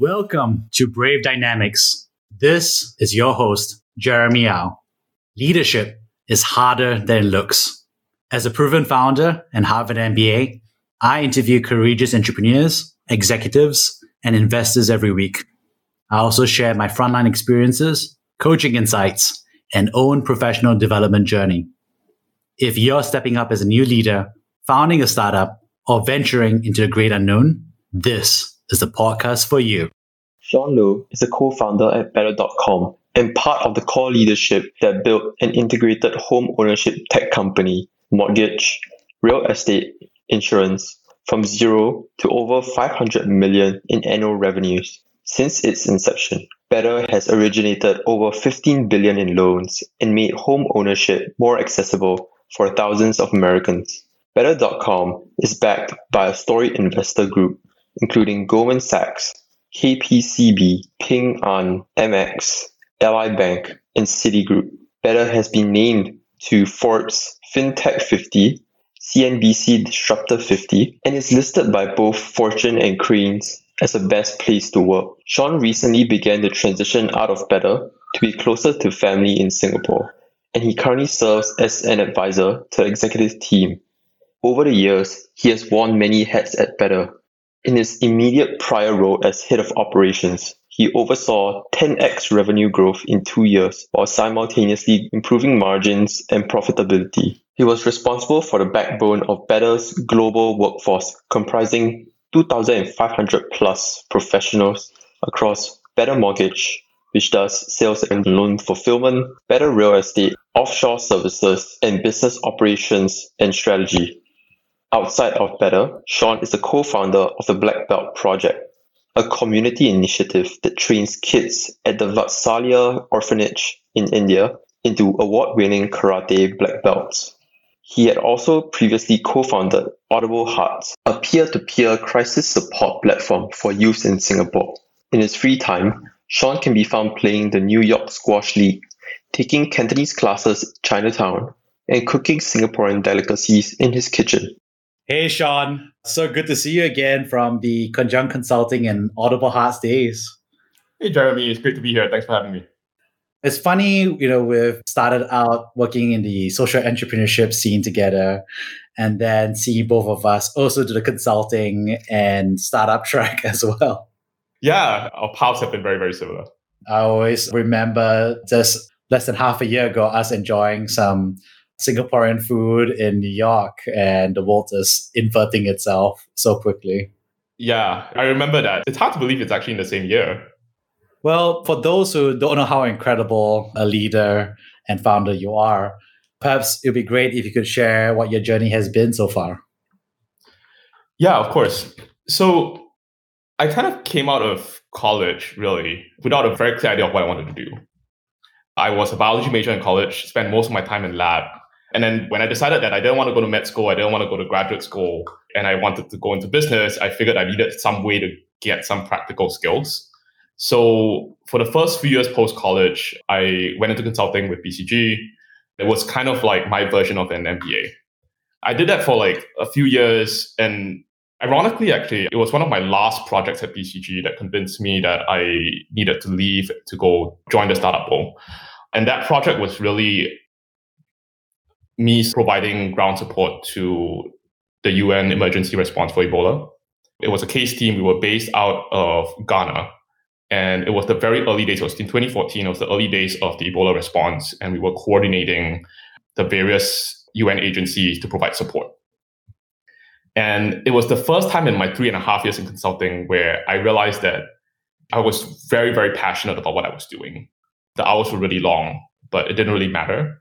Welcome to Brave Dynamics. This is your host, Jeremy Au. Leadership is harder than it looks. As a proven founder and Harvard MBA, I interview courageous entrepreneurs, executives, and investors every week. I also share my frontline experiences, coaching insights, and own professional development journey. If you're stepping up as a new leader, founding a startup, or venturing into the great unknown, this is the podcast for you. Sean Liu is a co-founder at Better.com and part of the core leadership that built an integrated home ownership tech company, mortgage, real estate, insurance, from zero to over 500 million in annual revenues. Since its inception, Better has originated over 15 billion in loans and made home ownership more accessible for thousands of Americans. Better.com is backed by a storied investor group, including Goldman Sachs, KPCB, Ping An, MX, Ally Bank, and Citigroup. Better has been named to Forbes Fintech 50, CNBC Disruptor 50, and is listed by both Fortune and Crain's as a best place to work. Sean recently began the transition out of Better to be closer to family in Singapore, and he currently serves as an advisor to the executive team. Over the years, he has worn many hats at Better. In his immediate prior role as head of operations, he oversaw 10x revenue growth in 2 years while simultaneously improving margins and profitability. He was responsible for the backbone of Better's global workforce, comprising 2,500 plus professionals across Better Mortgage, which does sales and loan fulfillment, Better Real Estate, offshore services, and business operations and strategy. Outside of Better, Sean is the co-founder of the Black Belt Project, a community initiative that trains kids at the Vatsalia Orphanage in India into award-winning karate black belts. He had also previously co-founded Audible Hearts, a peer-to-peer crisis support platform for youth in Singapore. In his free time, Sean can be found playing the New York Squash League, taking Cantonese classes in Chinatown, and cooking Singaporean delicacies in his kitchen. Hey, Sean. So good to see you again from the Conjunct Consulting and Audible Hearts days. Hey, Jeremy. It's great to be here. Thanks for having me. It's funny, we've started out working in the social entrepreneurship scene together and then seeing both of us also do the consulting and startup track as well. Yeah, our paths have been very, very similar. I always remember just less than half a year ago, us enjoying some Singaporean food in New York and the world is inverting itself so quickly. Yeah, I remember that. It's hard to believe it's actually in the same year. Well, for those who don't know how incredible a leader and founder you are, perhaps it would be great if you could share what your journey has been so far. Yeah, of course. So I kind of came out of college, really, without a very clear idea of what I wanted to do. I was a biology major in college, spent most of my time in lab. And then when I decided that I didn't want to go to med school, I didn't want to go to graduate school, and I wanted to go into business, I figured I needed some way to get some practical skills. So for the first few years post-college, I went into consulting with BCG. It was kind of like my version of an MBA. I did that for like a few years. And ironically, actually, it was one of my last projects at BCG that convinced me that I needed to leave to go join the startup world. And that project was really me providing ground support to the UN emergency response for Ebola. It was a case team. We were based out of Ghana. And it was the very early days. It was in 2014. It was the early days of the Ebola response. And we were coordinating the various UN agencies to provide support. And it was the first time in my 3.5 years in consulting where I realized that I was very, very passionate about what I was doing. The hours were really long, but it didn't really matter.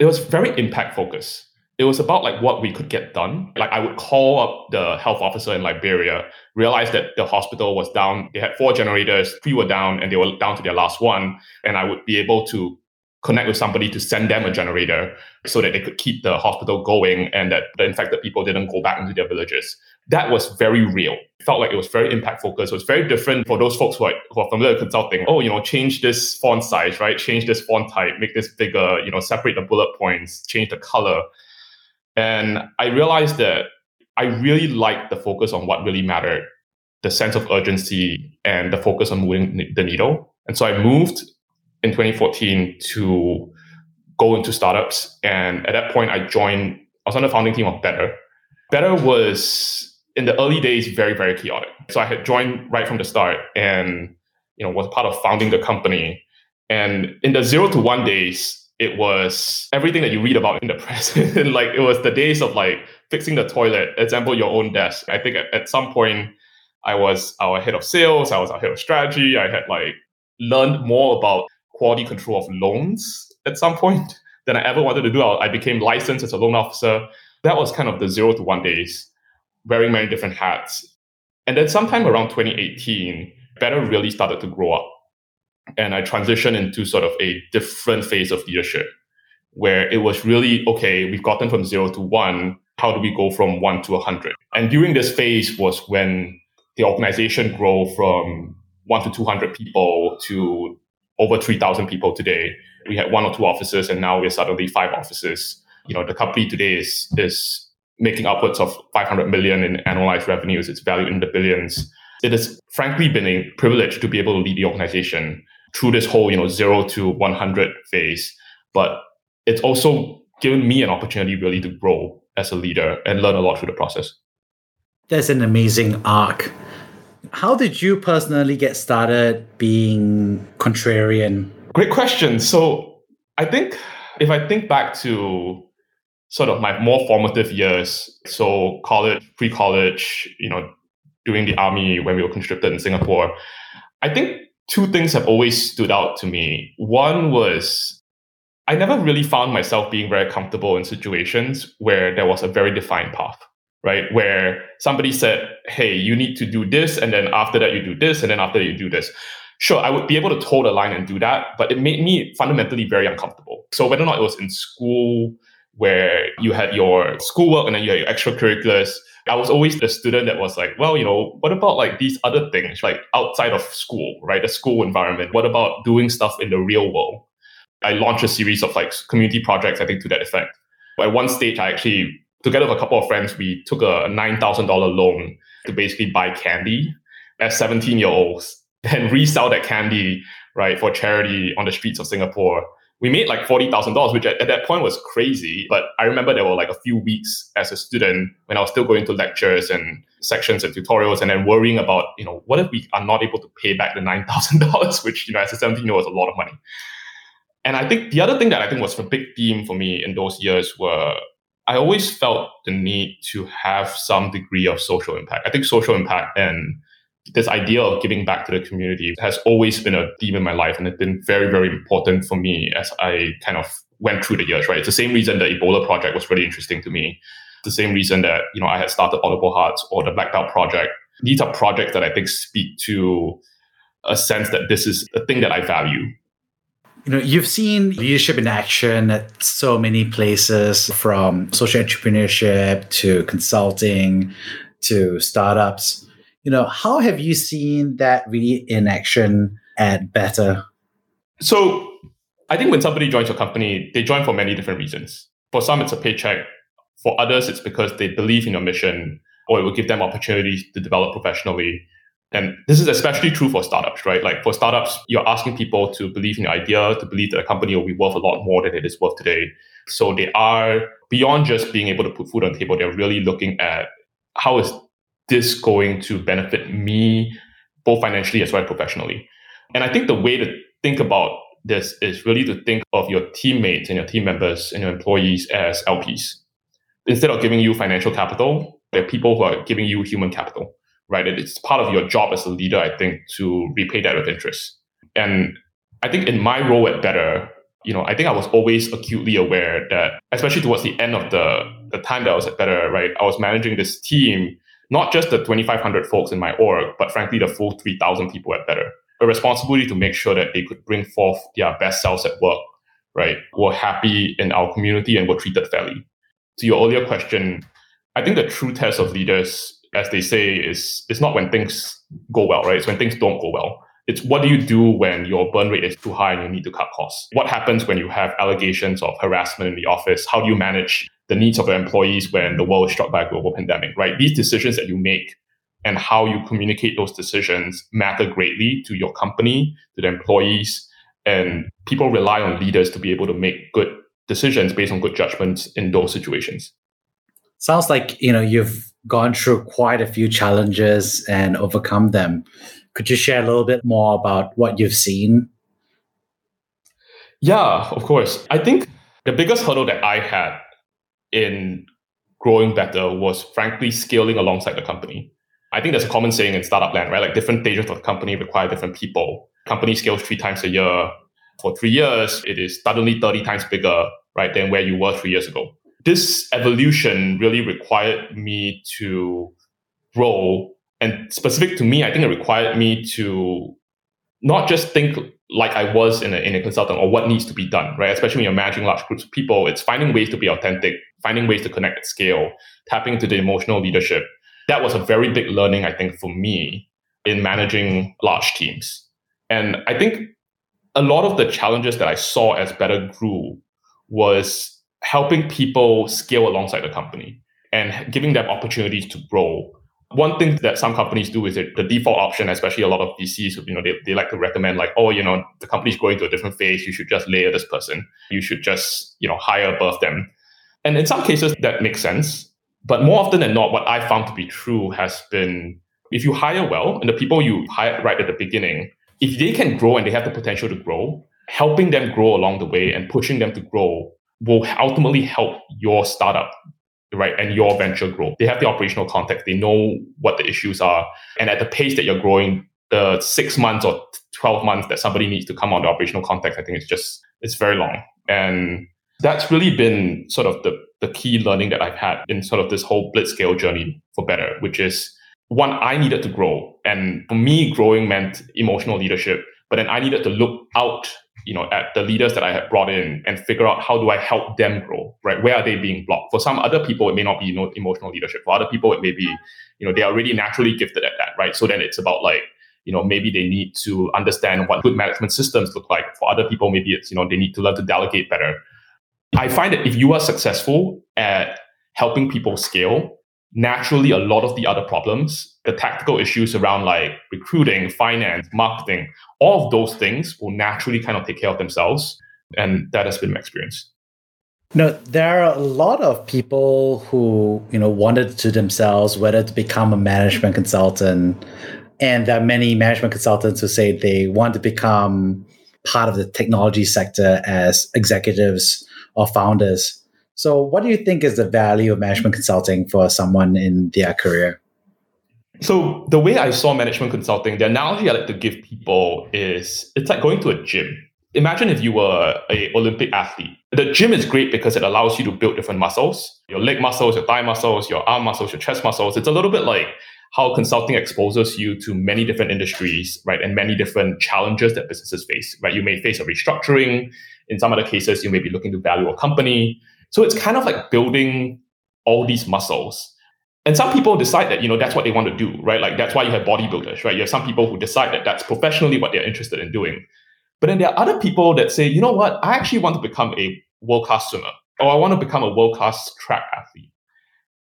It was very impact focused. It was about like what we could get done. Like I would call up the health officer in Liberia, realize that the hospital was down. They had 4 generators, 3 were down, and they were down to their last one. And I would be able to connect with somebody to send them a generator so that they could keep the hospital going and that the infected people didn't go back into their villages. That was very real. It felt like it was very impact focused. It was very different for those folks who are familiar with consulting. Oh, change this font size, right? Change this font type, make this bigger, separate the bullet points, change the color. And I realized that I really liked the focus on what really mattered the sense of urgency and the focus on moving the needle. And so I moved in 2014 to go into startups. And at that point, I was on the founding team of Better. Better was, in the early days, very, very chaotic. So I had joined right from the start and was part of founding the company. And in the 0 to 1 days, it was everything that you read about in the press. Like, it was the days of like fixing the toilet, assemble your own desk. I think at some point, I was our head of sales, I was our head of strategy. I had learned more about quality control of loans at some point than I ever wanted to do. I became licensed as a loan officer. That was kind of the 0 to 1 days, wearing many different hats. And then sometime around 2018, Better really started to grow up. And I transitioned into sort of a different phase of leadership where it was really, okay, we've gotten from 0 to 1. How do we go from 1 to 100? And during this phase was when the organization grew from 1 to 200 people to over 3,000 people today. We had 1 or 2 offices, and now we're suddenly 5 offices. The company today is making upwards of 500 million in annualized revenues. It's valued in the billions. It has frankly been a privilege to be able to lead the organization through this whole 0 to 100 phase. But it's also given me an opportunity really to grow as a leader and learn a lot through the process. That's an amazing arc. How did you personally get started being contrarian? Great question. So I think if I think back to sort of my more formative years, so college, pre-college, during the army when we were conscripted in Singapore, I think 2 things have always stood out to me. One was I never really found myself being very comfortable in situations where there was a very defined path. Right? Where somebody said, hey, you need to do this, and then after that, you do this, and then after that, you do this. Sure, I would be able to toe the line and do that, but it made me fundamentally very uncomfortable. So whether or not it was in school, where you had your schoolwork and then you had your extracurriculars, I was always the student that was like, well, what about these other things, outside of school, right? The school environment. What about doing stuff in the real world? I launched a series of community projects, I think, to that effect. At one stage, I actually, together with a couple of friends, we took a $9,000 loan to basically buy candy as 17-year-olds and resell that candy, right, for charity on the streets of Singapore. We made $40,000, which at that point was crazy. But I remember there were a few weeks as a student when I was still going to lectures and sections and tutorials and then worrying about, what if we are not able to pay back the $9,000, which, as a 17-year-old is a lot of money. And I think the other thing that I think was a big theme for me in those years were I always felt the need to have some degree of social impact. I think social impact and this idea of giving back to the community has always been a theme in my life, and it's been very, very important for me as I kind of went through the years, right? It's the same reason the Ebola project was really interesting to me. It's the same reason that, I had started Audible Hearts or the Black Belt Project. These are projects that I think speak to a sense that this is a thing that I value. You've seen leadership in action at so many places, from social entrepreneurship to consulting to startups. How have you seen that really in action at Better? So I think when somebody joins a company, they join for many different reasons. For some, it's a paycheck. For others, it's because they believe in your mission or it will give them opportunities to develop professionally. And this is especially true for startups, right? For startups, you're asking people to believe in your idea, to believe that a company will be worth a lot more than it is worth today. So they are, beyond just being able to put food on the table, they're really looking at how is this going to benefit me, both financially as well as professionally. And I think the way to think about this is really to think of your teammates and your team members and your employees as LPs. Instead of giving you financial capital, they're people who are giving you human capital. Right? It's part of your job as a leader, I think, to repay that with interest. And I think in my role at Better, I think I was always acutely aware that, especially towards the end of the time that I was at Better, right, I was managing this team, not just the 2,500 folks in my org, but frankly, the full 3,000 people at Better. A responsibility to make sure that they could bring forth their best selves at work, right, were happy in our community and were treated fairly. To your earlier question, I think the true test of leaders, as they say, it's not when things go well, right? It's when things don't go well. It's what do you do when your burn rate is too high and you need to cut costs? What happens when you have allegations of harassment in the office? How do you manage the needs of your employees when the world is struck by a global pandemic, right? These decisions that you make and how you communicate those decisions matter greatly to your company, to the employees, and people rely on leaders to be able to make good decisions based on good judgments in those situations. Sounds like, you know, you've gone through quite a few challenges and overcome them. Could you share a little bit more about what you've seen? Yeah, of course. I think the biggest hurdle that I had in growing Better was frankly scaling alongside the company. I think there's a common saying in startup land, right? Like different stages of the company require different people. Company scales 3 times a year. For 3 years, it is suddenly 30 times bigger, right, than where you were 3 years ago. This evolution really required me to grow. And specific to me, I think it required me to not just think like I was in a consultant or what needs to be done, right? Especially when you're managing large groups of people, it's finding ways to be authentic, finding ways to connect at scale, tapping into the emotional leadership. That was a very big learning, I think, for me in managing large teams. And I think a lot of the challenges that I saw as Better grew was helping people scale alongside the company and giving them opportunities to grow. One thing that some companies do is that the default option, especially a lot of VCs, you know, they like to recommend like, oh, you know, the company's going to a different phase. You should just layer this person. You should just, you know, hire above them. And in some cases, that makes sense. But more often than not, what I found to be true has been if you hire well and the people you hire right at the beginning, if they can grow and they have the potential to grow, helping them grow along the way and pushing them to grow will ultimately help your startup, right, and your venture grow. They have the operational context. They know what the issues are. And at the pace that you're growing, the 6 months or 12 months that somebody needs to come on the operational context, I think it's very long. And that's really been sort of the key learning that I've had in sort of this whole blitzscale journey for Better, which is one, I needed to grow. And for me, growing meant emotional leadership. But then I needed to look out, you know, at the leaders that I had brought in and figure out how do I help them grow, right? Where are they being blocked? For some other people, it may not be, you know, emotional leadership. For other people, it may be, you know, they're already naturally gifted at that, right? So then it's about like, you know, maybe they need to understand what good management systems look like. For other people, maybe it's, you know, they need to learn to delegate better. I find that if you are successful at helping people scale, naturally, a lot of the other problems, the tactical issues around like recruiting, finance, marketing, all of those things will naturally kind of take care of themselves. And that has been my experience. No, there are a lot of people who, you know, wanted to themselves, whether to become a management consultant. And there are many management consultants who say they want to become part of the technology sector as executives or founders. So what do you think is the value of management consulting for someone in their career? So the way I saw management consulting, the analogy I like to give people is it's like going to a gym. Imagine if you were an Olympic athlete. The gym is great because it allows you to build different muscles, your leg muscles, your thigh muscles, your arm muscles, your chest muscles. It's a little bit like how consulting exposes you to many different industries, right? And many different challenges that businesses face, right? You may face a restructuring. In some other cases, you may be looking to value a company. So it's kind of like building all these muscles. And some people decide that, you know, that's what they want to do, right? Like that's why you have bodybuilders, right? You have some people who decide that that's professionally what they're interested in doing. But then there are other people that say, you know what? I actually want to become a world-class swimmer, or I want to become a world-class track athlete.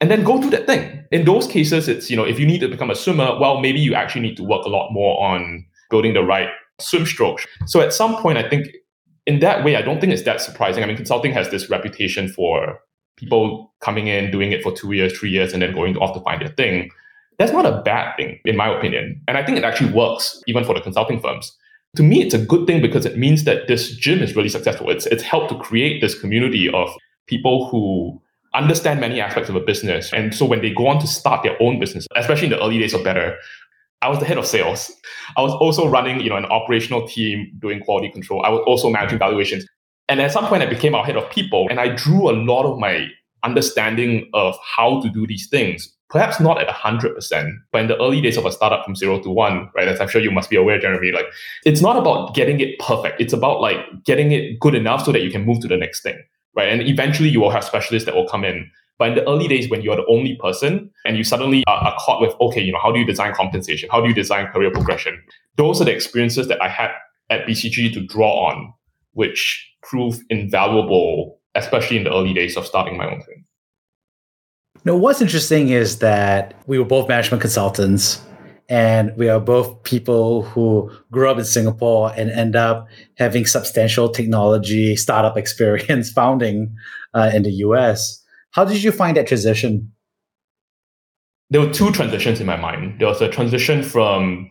And then go do that thing. In those cases, it's, you know, if you need to become a swimmer, well, maybe you actually need to work a lot more on building the right swim strokes. So at some point, I think in that way, I don't think it's that surprising. I mean, consulting has this reputation for people coming in, doing it for 2 years, 3 years, and then going off to find their thing. That's not a bad thing, in my opinion. And I think it actually works even for the consulting firms. To me, it's a good thing because it means that this gym is really successful. It's helped to create this community of people who understand many aspects of a business. And so when they go on to start their own business, especially in the early days of Better, I was the head of sales. I was also running, you know, an operational team doing quality control. I was also managing valuations. And at some point, I became our head of people. And I drew a lot of my understanding of how to do these things, perhaps not at 100%, but in the early days of a startup from 0 to 1, right? As I'm sure you must be aware, Jeremy, like it's not about getting it perfect. It's about like getting it good enough so that you can move to the next thing, right? And eventually you will have specialists that will come in. But in the early days when you're the only person and you suddenly are caught with, okay, you know, how do you design compensation? How do you design career progression? Those are the experiences that I had at BCG to draw on, which prove invaluable, especially in the early days of starting my own thing. Now, what's interesting is that we were both management consultants, and we are both people who grew up in Singapore and end up having substantial technology startup experience founding in the US. How did you find that transition? There were two transitions in my mind. There was a transition from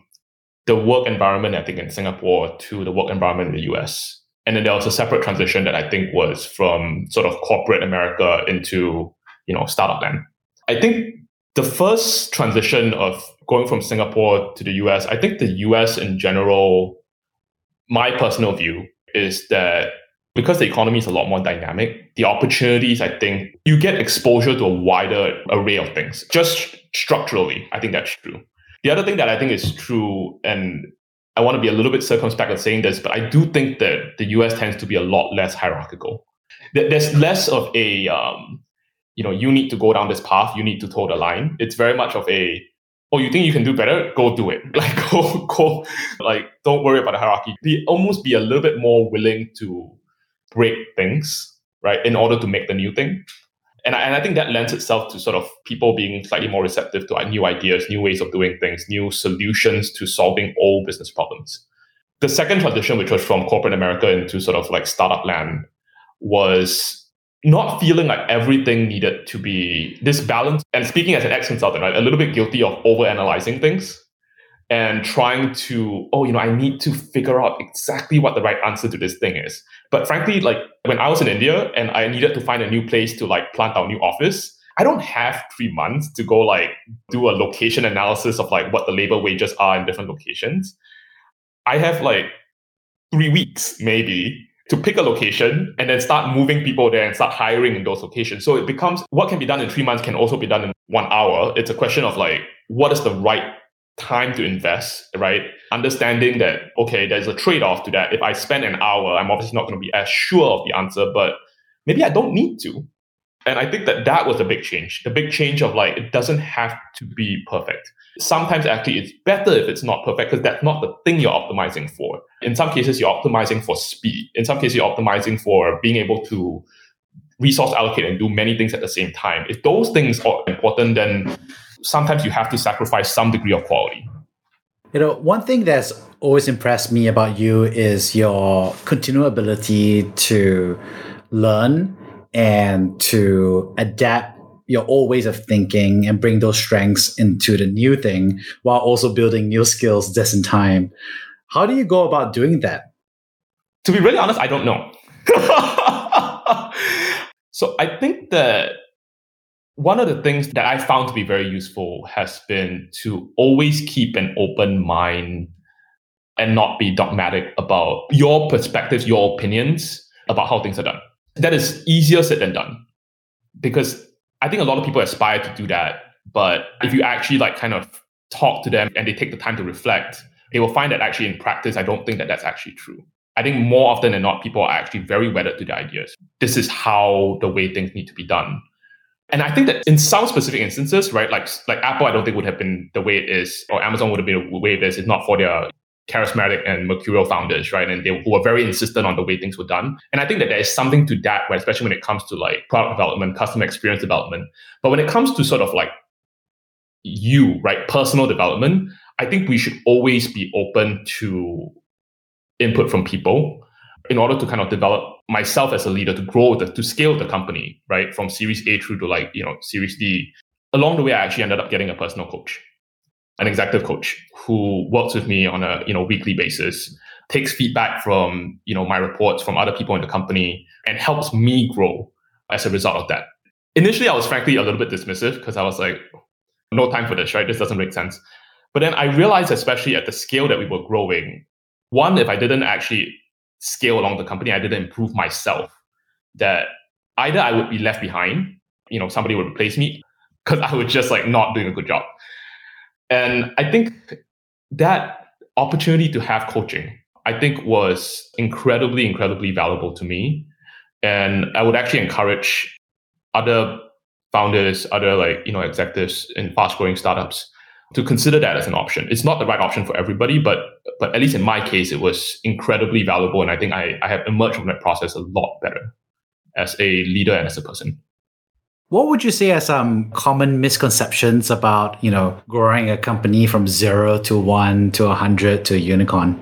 the work environment, I think, in Singapore to the work environment in the US. And then there was a separate transition that I think was from sort of corporate America into, you know, startup land. I think the first transition of going from Singapore to the US, I think the US in general, my personal view is that because the economy is a lot more dynamic, the opportunities, I think, you get exposure to a wider array of things. Just structurally, I think that's true. The other thing that I think is true, and I want to be a little bit circumspect on saying this, but I do think that the US tends to be a lot less hierarchical. There's less of a, you need to go down this path, you need to toe the line. It's very much of a, oh, you think you can do better? Go do it. Like, go. Like, don't worry about the hierarchy. They almost be a little bit more willing to break things, right, in order to make the new thing. And I think that lends itself to sort of people being slightly more receptive to new ideas, new ways of doing things, new solutions to solving old business problems. The second transition, which was from corporate America into sort of like startup land, was not feeling like everything needed to be this balance. And speaking as an ex-consultant, right, a little bit guilty of overanalyzing things and trying to, I need to figure out exactly what the right answer to this thing is. But frankly, like when I was in India and I needed to find a new place to like plant our new office, I don't have 3 months to go like do a location analysis of like what the labor wages are in different locations. I have like 3 weeks maybe to pick a location and then start moving people there and start hiring in those locations. So it becomes what can be done in 3 months can also be done in 1 hour. It's a question of like, what is the right time to invest, right? Understanding that, okay, there's a trade-off to that. If I spend an hour, I'm obviously not going to be as sure of the answer, but maybe I don't need to. And I think that that was a big change. The big change of like, it doesn't have to be perfect. Sometimes actually it's better if it's not perfect because that's not the thing you're optimizing for. In some cases, you're optimizing for speed. In some cases, you're optimizing for being able to resource allocate and do many things at the same time. If those things are important, then sometimes you have to sacrifice some degree of quality. One thing that's always impressed me about you is your continual ability to learn and to adapt your old ways of thinking and bring those strengths into the new thing while also building new skills just in time. How do you go about doing that? To be really honest, I don't know. So I think that one of the things that I found to be very useful has been to always keep an open mind and not be dogmatic about your perspectives, your opinions about how things are done. That is easier said than done, because I think a lot of people aspire to do that. But if you actually like kind of talk to them and they take the time to reflect, they will find that actually in practice, I don't think that that's actually true. I think more often than not, people are actually very wedded to the ideas. This is how the way things need to be done. And I think that in some specific instances, right, like Apple, I don't think would have been the way it is, or Amazon would have been the way it is, if not for their charismatic and mercurial founders, right? And they were very insistent on the way things were done. And I think that there is something to that, right, especially when it comes to like product development, customer experience development. But when it comes to sort of like you, right, personal development, I think we should always be open to input from people in order to kind of develop myself as a leader, to grow, to scale the company, right? From Series A through to like, Series D. Along the way, I actually ended up getting a personal coach, an executive coach who works with me on a, weekly basis, takes feedback from, my reports from other people in the company and helps me grow as a result of that. Initially, I was frankly a little bit dismissive because I was like, no time for this, right? This doesn't make sense. But then I realized, especially at the scale that we were growing, one, if I didn't actually scale along the company, I didn't improve myself, that either I would be left behind, somebody would replace me because I was just like not doing a good job. And I think that opportunity to have coaching, I think was incredibly, incredibly valuable to me. And I would actually encourage other founders, other executives in fast growing startups to consider that as an option. It's not the right option for everybody, but at least in my case, it was incredibly valuable. And I think I have emerged from that process a lot better as a leader and as a person. What would you say are some common misconceptions about, you know, growing a company from 0 to 1 to 100 to a unicorn?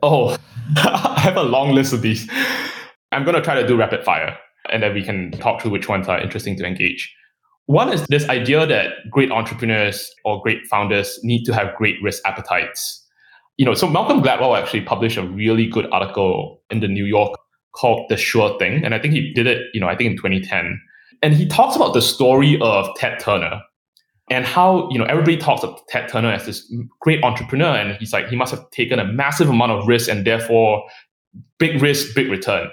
Oh, I have a long list of these. I'm going to try to do rapid fire and then we can talk through which ones are interesting to engage. One is this idea that great entrepreneurs or great founders need to have great risk appetites. You know, so Malcolm Gladwell actually published a really good article in the New York called The Sure Thing. And I think he did it, you know, I think in 2010. And he talks about the story of Ted Turner and how, you know, everybody talks of Ted Turner as this great entrepreneur. And he's like, he must have taken a massive amount of risk and therefore big risk, big return.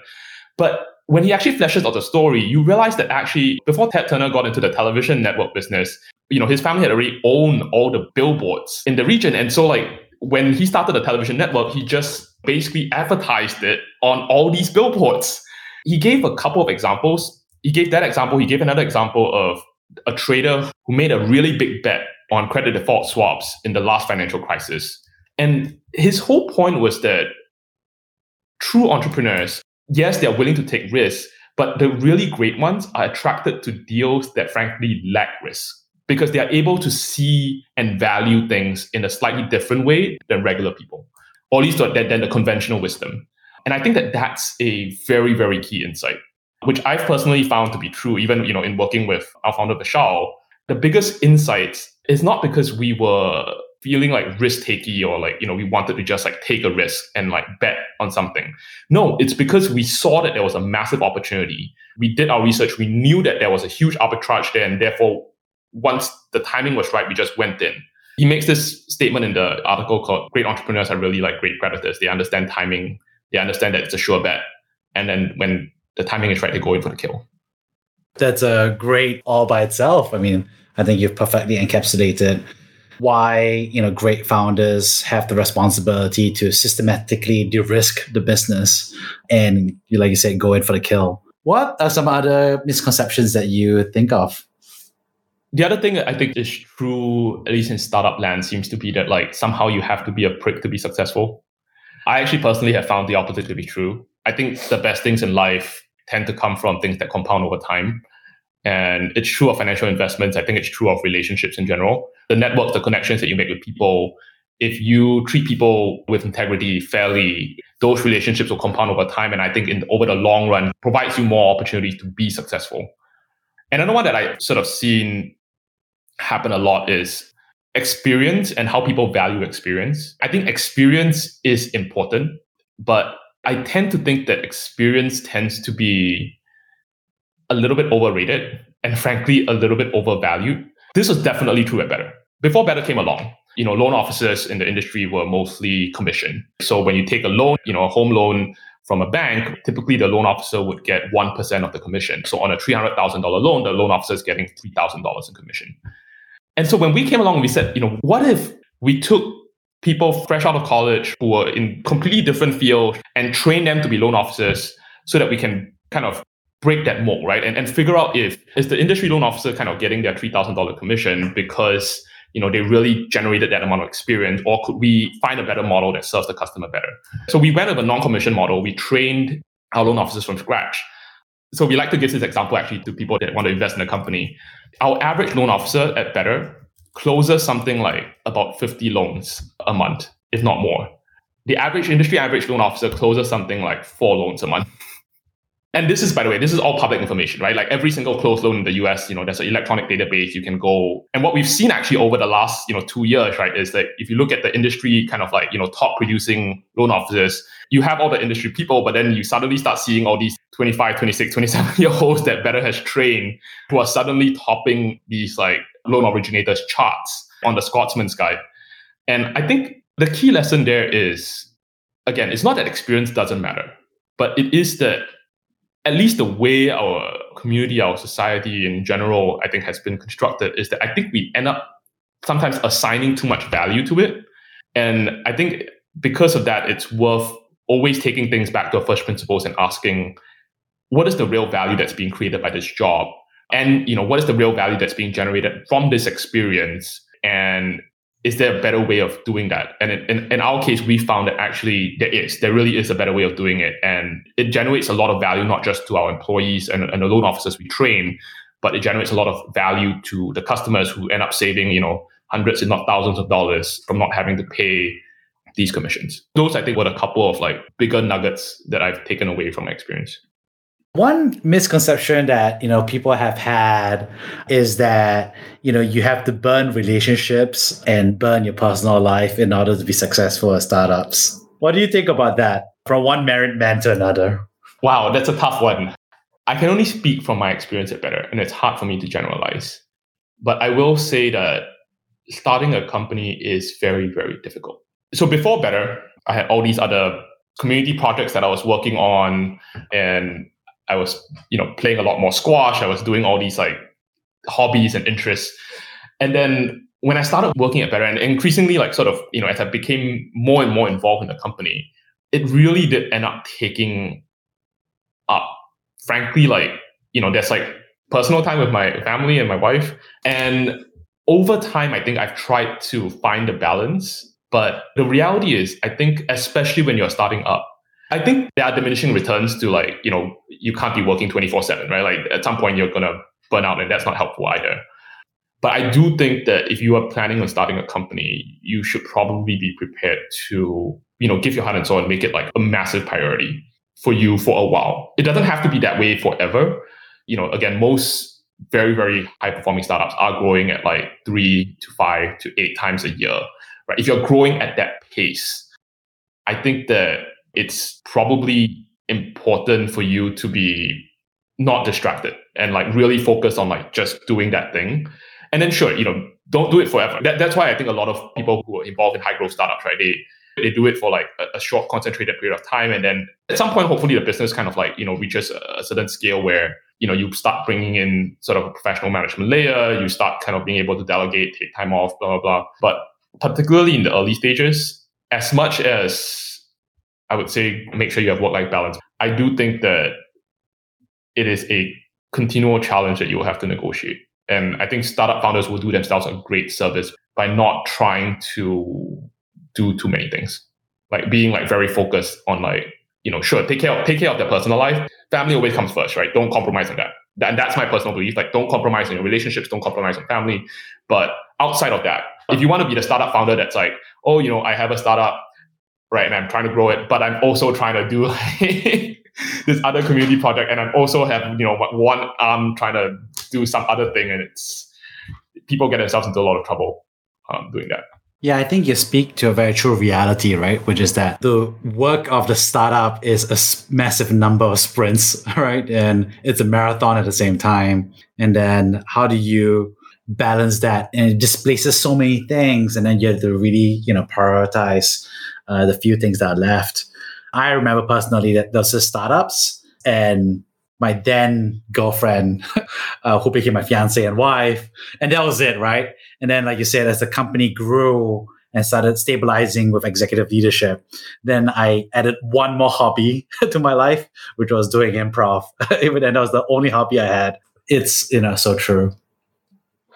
But when he actually fleshes out the story, you realize that actually before Ted Turner got into the television network business, you know, his family had already owned all the billboards in the region. And so like when he started the television network, he just basically advertised it on all these billboards. He gave a couple of examples. He gave that example. He gave another example of a trader who made a really big bet on credit default swaps in the last financial crisis. And his whole point was that true entrepreneurs, yes, they're willing to take risks, but the really great ones are attracted to deals that frankly lack risk because they are able to see and value things in a slightly different way than regular people, or at least than the conventional wisdom. And I think that that's a very, very key insight, which I've personally found to be true, even, you know, in working with our founder, Bashal. The biggest insight is not because we were feeling like risk-takey or like, you know, we wanted to just like take a risk and like bet on something. No, it's because we saw that there was a massive opportunity. We did our research. We knew that there was a huge arbitrage there. And therefore, once the timing was right, we just went in. He makes this statement in the article called "Great entrepreneurs are really like great creditors. They understand timing. They understand that it's a sure bet. And then when the timing is right to go in for the kill." That's a great all by itself. I mean, I think you've perfectly encapsulated why, you know, great founders have the responsibility to systematically de-risk the business and, like you said, go in for the kill. What are some other misconceptions that you think of? The other thing that I think is true, at least in startup land, seems to be that like somehow you have to be a prick to be successful. I actually personally have found the opposite to be true. I think the best things in life tend to come from things that compound over time. And it's true of financial investments. I think it's true of relationships in general. The networks, the connections that you make with people, if you treat people with integrity fairly, those relationships will compound over time. And I think over the long run, provides you more opportunities to be successful. And another one that I sort of seen happen a lot is experience and how people value experience. I think experience is important, but I tend to think that experience tends to be a little bit overrated and frankly, a little bit overvalued. This was definitely true at Better. Before Better came along, you know, loan officers in the industry were mostly commission. So when you take a loan, you know, a home loan from a bank, typically the loan officer would get 1% of the commission. So on a $300,000 loan, the loan officer is getting $3,000 in commission. And so when we came along, we said, you know, what if we took people fresh out of college who were in completely different fields and train them to be loan officers so that we can kind of break that mold, right? And figure out if is the industry loan officer kind of getting their $3,000 commission because, you know, they really generated that amount of experience, or could we find a better model that serves the customer better? So we went with a non-commission model. We trained our loan officers from scratch. So we like to give this example actually to people that want to invest in a company. Our average loan officer at Better closes something like about 50 loans a month, if not more. The average industry average loan officer closes something like 4 loans a month. And this is, by the way, this is all public information, right? Like every single closed loan in the US, you know, there's an electronic database you can go. And what we've seen actually over the last, you know, 2 years, right, is that if you look at the industry kind of like, you know, top producing loan officers, you have all the industry people, but then you suddenly start seeing all these 25, 26, 27-year-olds that Better has trained who are suddenly topping these like loan originators charts on the Scotsman's Guide. And I think the key lesson there is, again, it's not that experience doesn't matter, but it is that at least the way our community, our society in general, I think has been constructed is that I think we end up sometimes assigning too much value to it. And I think because of that, it's worth always taking things back to our first principles and asking, what is the real value that's being created by this job? And, you know, what is the real value that's being generated from this experience? And is there a better way of doing that? And in our case, we found that actually there is. There really is a better way of doing it. And it generates a lot of value, not just to our employees and the loan officers we train, but it generates a lot of value to the customers who end up saving, you know, hundreds if not thousands of dollars from not having to pay these commissions. Those, I think, were a couple of like bigger nuggets that I've taken away from my experience. One misconception that, you know, people have had is that, you know, you have to burn relationships and burn your personal life in order to be successful as startups. What do you think about that from one married man to another? Wow, that's a tough one. I can only speak from my experience at Better, and it's hard for me to generalize. But I will say that starting a company is very, very difficult. So before Better, I had all these other community projects that I was working on, and I was, you know, playing a lot more squash. I was doing all these like hobbies and interests. And then when I started working at Better, and increasingly like sort of, you know, as I became more and more involved in the company, it really did end up taking up, frankly, like, you know, there's like personal time with my family and my wife. And over time, I think I've tried to find a balance. But the reality is, I think, especially when you're starting up, I think there are diminishing returns to like, you know, you can't be working 24/7, right? Like at some point you're going to burn out, and that's not helpful either. But I do think that if you are planning on starting a company, you should probably be prepared to, you know, give your heart and soul and make it like a massive priority for you for a while. It doesn't have to be that way forever. You know, again, most very, very high performing startups are growing at like 3 to 5 to 8 times a year, right? If you're growing at that pace, I think that it's probably important for you to be not distracted and like really focus on like just doing that thing. And then sure, you know, don't do it forever. That's why I think a lot of people who are involved in high growth startups, right? They do it for like a short concentrated period of time. And then at some point, hopefully the business kind of like, you know, reaches a certain scale where, you know, you start bringing in sort of a professional management layer, you start kind of being able to delegate, take time off, blah, blah, blah. But particularly in the early stages, as much as I would say, make sure you have work-life balance, I do think that it is a continual challenge that you will have to negotiate. And I think startup founders will do themselves a great service by not trying to do too many things, like being like very focused on like, you know, sure, take care of their personal life. Family always comes first, right? Don't compromise on that. And that's my personal belief. Like, don't compromise on your relationships, don't compromise on family. But outside of that, if you want to be the startup founder that's like, oh, you know, I have a startup, right? And I'm trying to grow it, but I'm also trying to do like this other community project. And I'm also have, you know, one arm trying to do some other thing. And it's, people get themselves into a lot of trouble doing that. Yeah, I think you speak to a very true reality, right? Which is that the work of the startup is a massive number of sprints, right? And it's a marathon at the same time. And then how do you balance that? And it displaces so many things. And then you have to really, you know, prioritize the few things that are left. I remember personally that those are startups, and my then girlfriend, who became my fiance and wife, and that was it, right? And then, like you said, as the company grew and started stabilizing with executive leadership, then I added one more hobby to my life, which was doing improv. Even then, that was the only hobby I had. It's, you know, so true.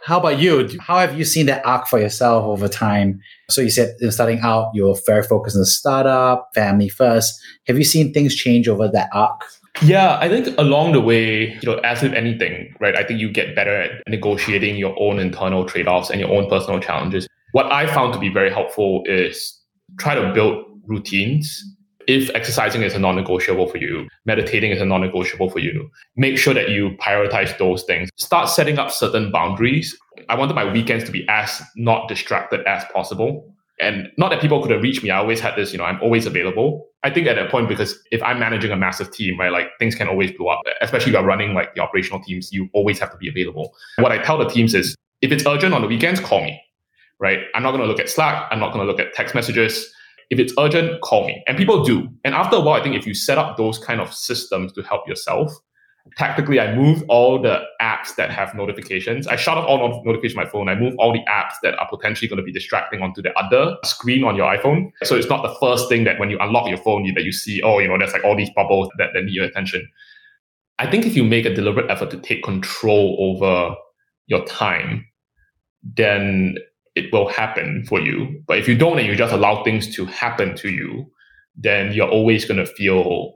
How about you? How have you seen that arc for yourself over time? So you said starting out, you were very focused on the startup, family first. Have you seen things change over that arc? Yeah, I think along the way, you know, as with anything, right? I think you get better at negotiating your own internal trade-offs and your own personal challenges. What I found to be very helpful is try to build routines. If exercising is a non-negotiable for you, meditating is a non-negotiable for you, make sure that you prioritize those things. Start setting up certain boundaries. I wanted my weekends to be as not distracted as possible. And not that people could have reached me. I always had this, you know, I'm always available. I think at that point, because if I'm managing a massive team, right, like things can always blow up, especially if you're running like the operational teams, you always have to be available. What I tell the teams is, if it's urgent on the weekends, call me, right? I'm not going to look at Slack. I'm not going to look at text messages. If it's urgent, call me. And people do. And after a while, I think if you set up those kind of systems to help yourself, tactically, I moved all the apps that have notifications. I shut off all notifications on my phone. I moved all the apps that are potentially going to be distracting onto the other screen on your iPhone. So it's not the first thing that when you unlock your phone, that you see, oh, you know, there's like all these bubbles that need your attention. I think if you make a deliberate effort to take control over your time, then it will happen for you. But if you don't and you just allow things to happen to you, then you're always going to feel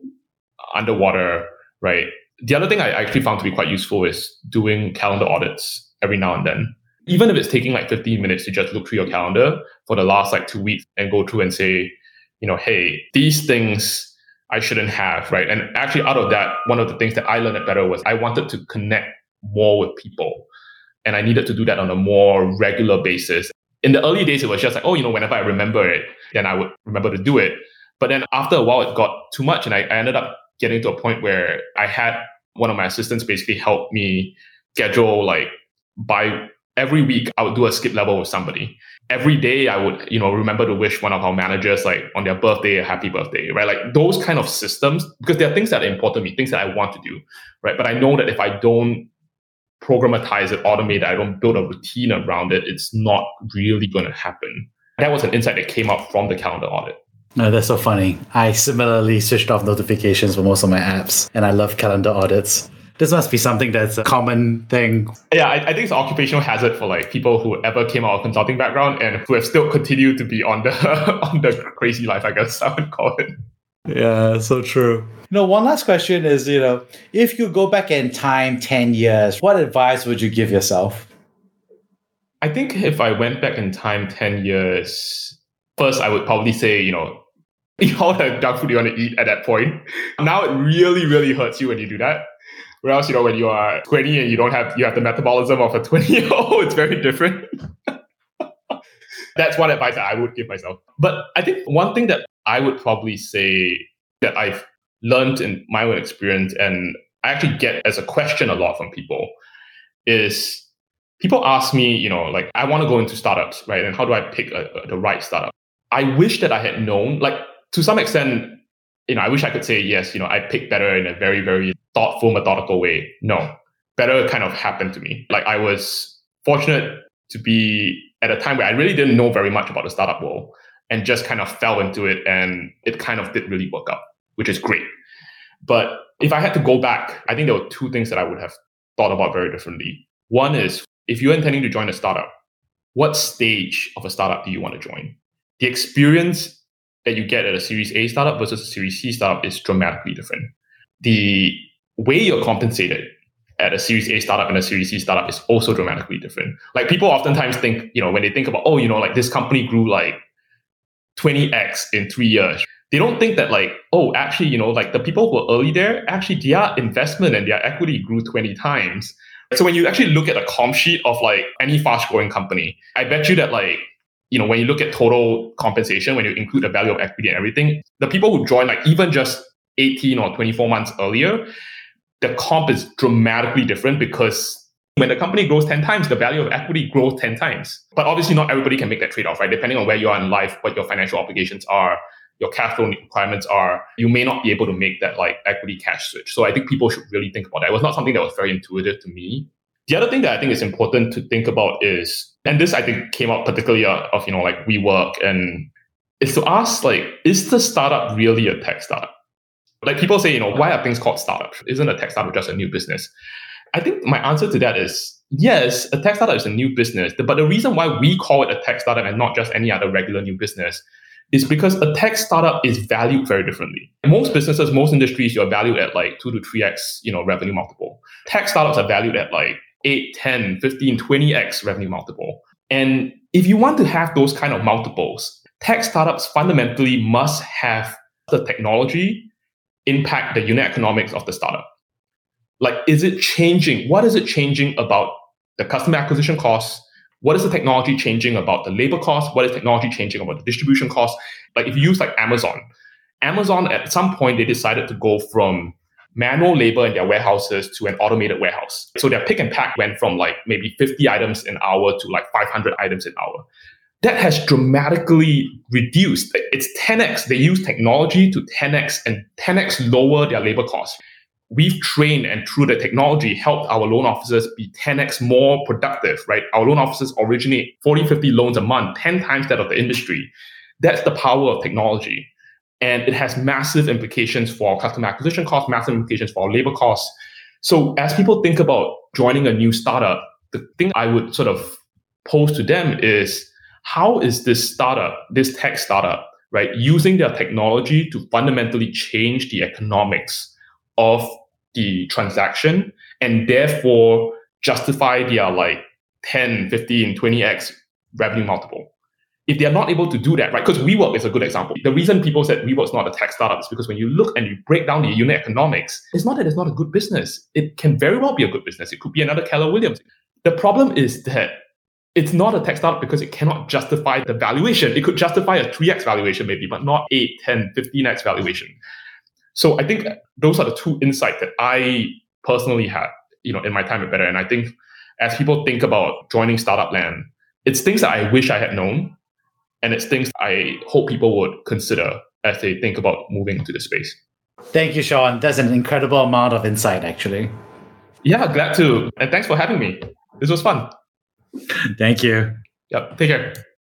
underwater, right? The other thing I actually found to be quite useful is doing calendar audits every now and then. Even if it's taking like 15 minutes to just look through your calendar for the last like 2 weeks and go through and say, you know, hey, these things I shouldn't have, right? And actually out of that, one of the things that I learned at Better was I wanted to connect more with people. And I needed to do that on a more regular basis. In the early days, it was just like, oh, you know, whenever I remember it, then I would remember to do it. But then after a while, it got too much. And I ended up getting to a point where I had one of my assistants basically help me schedule, like, by every week, I would do a skip level with somebody. Every day, I would, you know, remember to wish one of our managers, like, on their birthday, a happy birthday, right? Like, those kind of systems, because there are things that are important to me, things that I want to do, right? But I know that if I don't programmatize it, automate it, I don't build a routine around it, it's not really going to happen. That was an insight that came up from the calendar audit. No, that's so funny. I similarly switched off notifications for most of my apps, and I love calendar audits. This must be something that's a common thing. Yeah, I think it's an occupational hazard for like people who ever came out of consulting background and who have still continued to be on the on the crazy life, I guess I would call it. Yeah, so true. You know, one last question is, you know, if you go back in time 10 years, what advice would you give yourself? I think if I went back in time 10 years, first, I would probably say, you know, eat all the junk food you want to eat at that point. Now it really, really hurts you when you do that. Whereas, you know, when you are 20 and you have the metabolism of a 20-year-old, it's very different. That's one advice that I would give myself. But I think one thing that I would probably say that I've learned in my own experience, and I actually get as a question a lot from people, is people ask me, you know, like, I want to go into startups, right? And how do I pick the right startup? I wish that I had known, like, to some extent, you know, I wish I could say, yes, you know, I picked Better in a very, very thoughtful, methodical way. No, Better kind of happened to me. Like, I was fortunate to be at a time where I really didn't know very much about the startup world and just kind of fell into it, and it kind of did really work out, which is great. But if I had to go back, I think there were two things that I would have thought about very differently. One is, if you're intending to join a startup, what stage of a startup do you want to join? The experience that you get at a Series A startup versus a Series C startup is dramatically different. The way you're compensated at a Series A startup and a Series C startup is also dramatically different. Like, people oftentimes think, you know, when they think about, oh, you know, like, this company grew like 20x in 3 years, they don't think that, like, oh, actually, you know, like, the people who are early there, actually their investment and their equity grew 20 times. So when you actually look at a comp sheet of like any fast growing company, I bet you that, like, you know, when you look at total compensation, when you include the value of equity and everything, the people who join, like, even just 18 or 24 months earlier, the comp is dramatically different, because when the company grows 10 times, the value of equity grows 10 times. But obviously not everybody can make that trade-off, right? Depending on where you are in life, what your financial obligations are, your cash flow requirements are, you may not be able to make that, like, equity cash switch. So I think people should really think about that. It was not something that was very intuitive to me. The other thing that I think is important to think about is, and this I think came out particularly of, you know, like, WeWork, and is to ask, like, is the startup really a tech startup? Like, people say, you know, why are things called startups? Isn't a tech startup just a new business? I think my answer to that is, yes, a tech startup is a new business. But the reason why we call it a tech startup and not just any other regular new business is because a tech startup is valued very differently. Most businesses, most industries, you're valued at like 2 to 3x, you know, revenue multiple. Tech startups are valued at like 8, 10, 15, 20x revenue multiple. And if you want to have those kind of multiples, tech startups fundamentally must have the technology impact the unit economics of the startup. Like, is it changing? What is it changing about the customer acquisition costs? What is the technology changing about the labor costs? What is technology changing about the distribution costs? Like, if you use like Amazon at some point, they decided to go from manual labor in their warehouses to an automated warehouse. So their pick and pack went from like maybe 50 items an hour to like 500 items an hour. That has dramatically reduced. It's 10x. They use technology to 10x and 10x lower their labor costs. We've trained and through the technology helped our loan officers be 10x more productive, right? Our loan officers originate 40, 50 loans a month, 10 times that of the industry. That's the power of technology. And it has massive implications for customer acquisition costs, massive implications for labor costs. So as people think about joining a new startup, the thing I would sort of pose to them is, how is this startup, this tech startup, right, using their technology to fundamentally change the economics of the transaction and therefore justify their like 10, 15, 20x revenue multiple. If they're not able to do that, right? Because WeWork is a good example. The reason people said WeWork's not a tech startup is because when you look and you break down the unit economics, it's not that it's not a good business. It can very well be a good business. It could be another Keller Williams. The problem is that it's not a tech startup because it cannot justify the valuation. It could justify a 3x valuation maybe, but not 8, 10, 15x valuation. So I think those are the two insights that I personally had, you know, in my time at Better. And I think as people think about joining startup land, it's things that I wish I had known. And it's things I hope people would consider as they think about moving into the space. Thank you, Sean. That's an incredible amount of insight, actually. Yeah, glad to. And thanks for having me. This was fun. Thank you. Yep. Take care.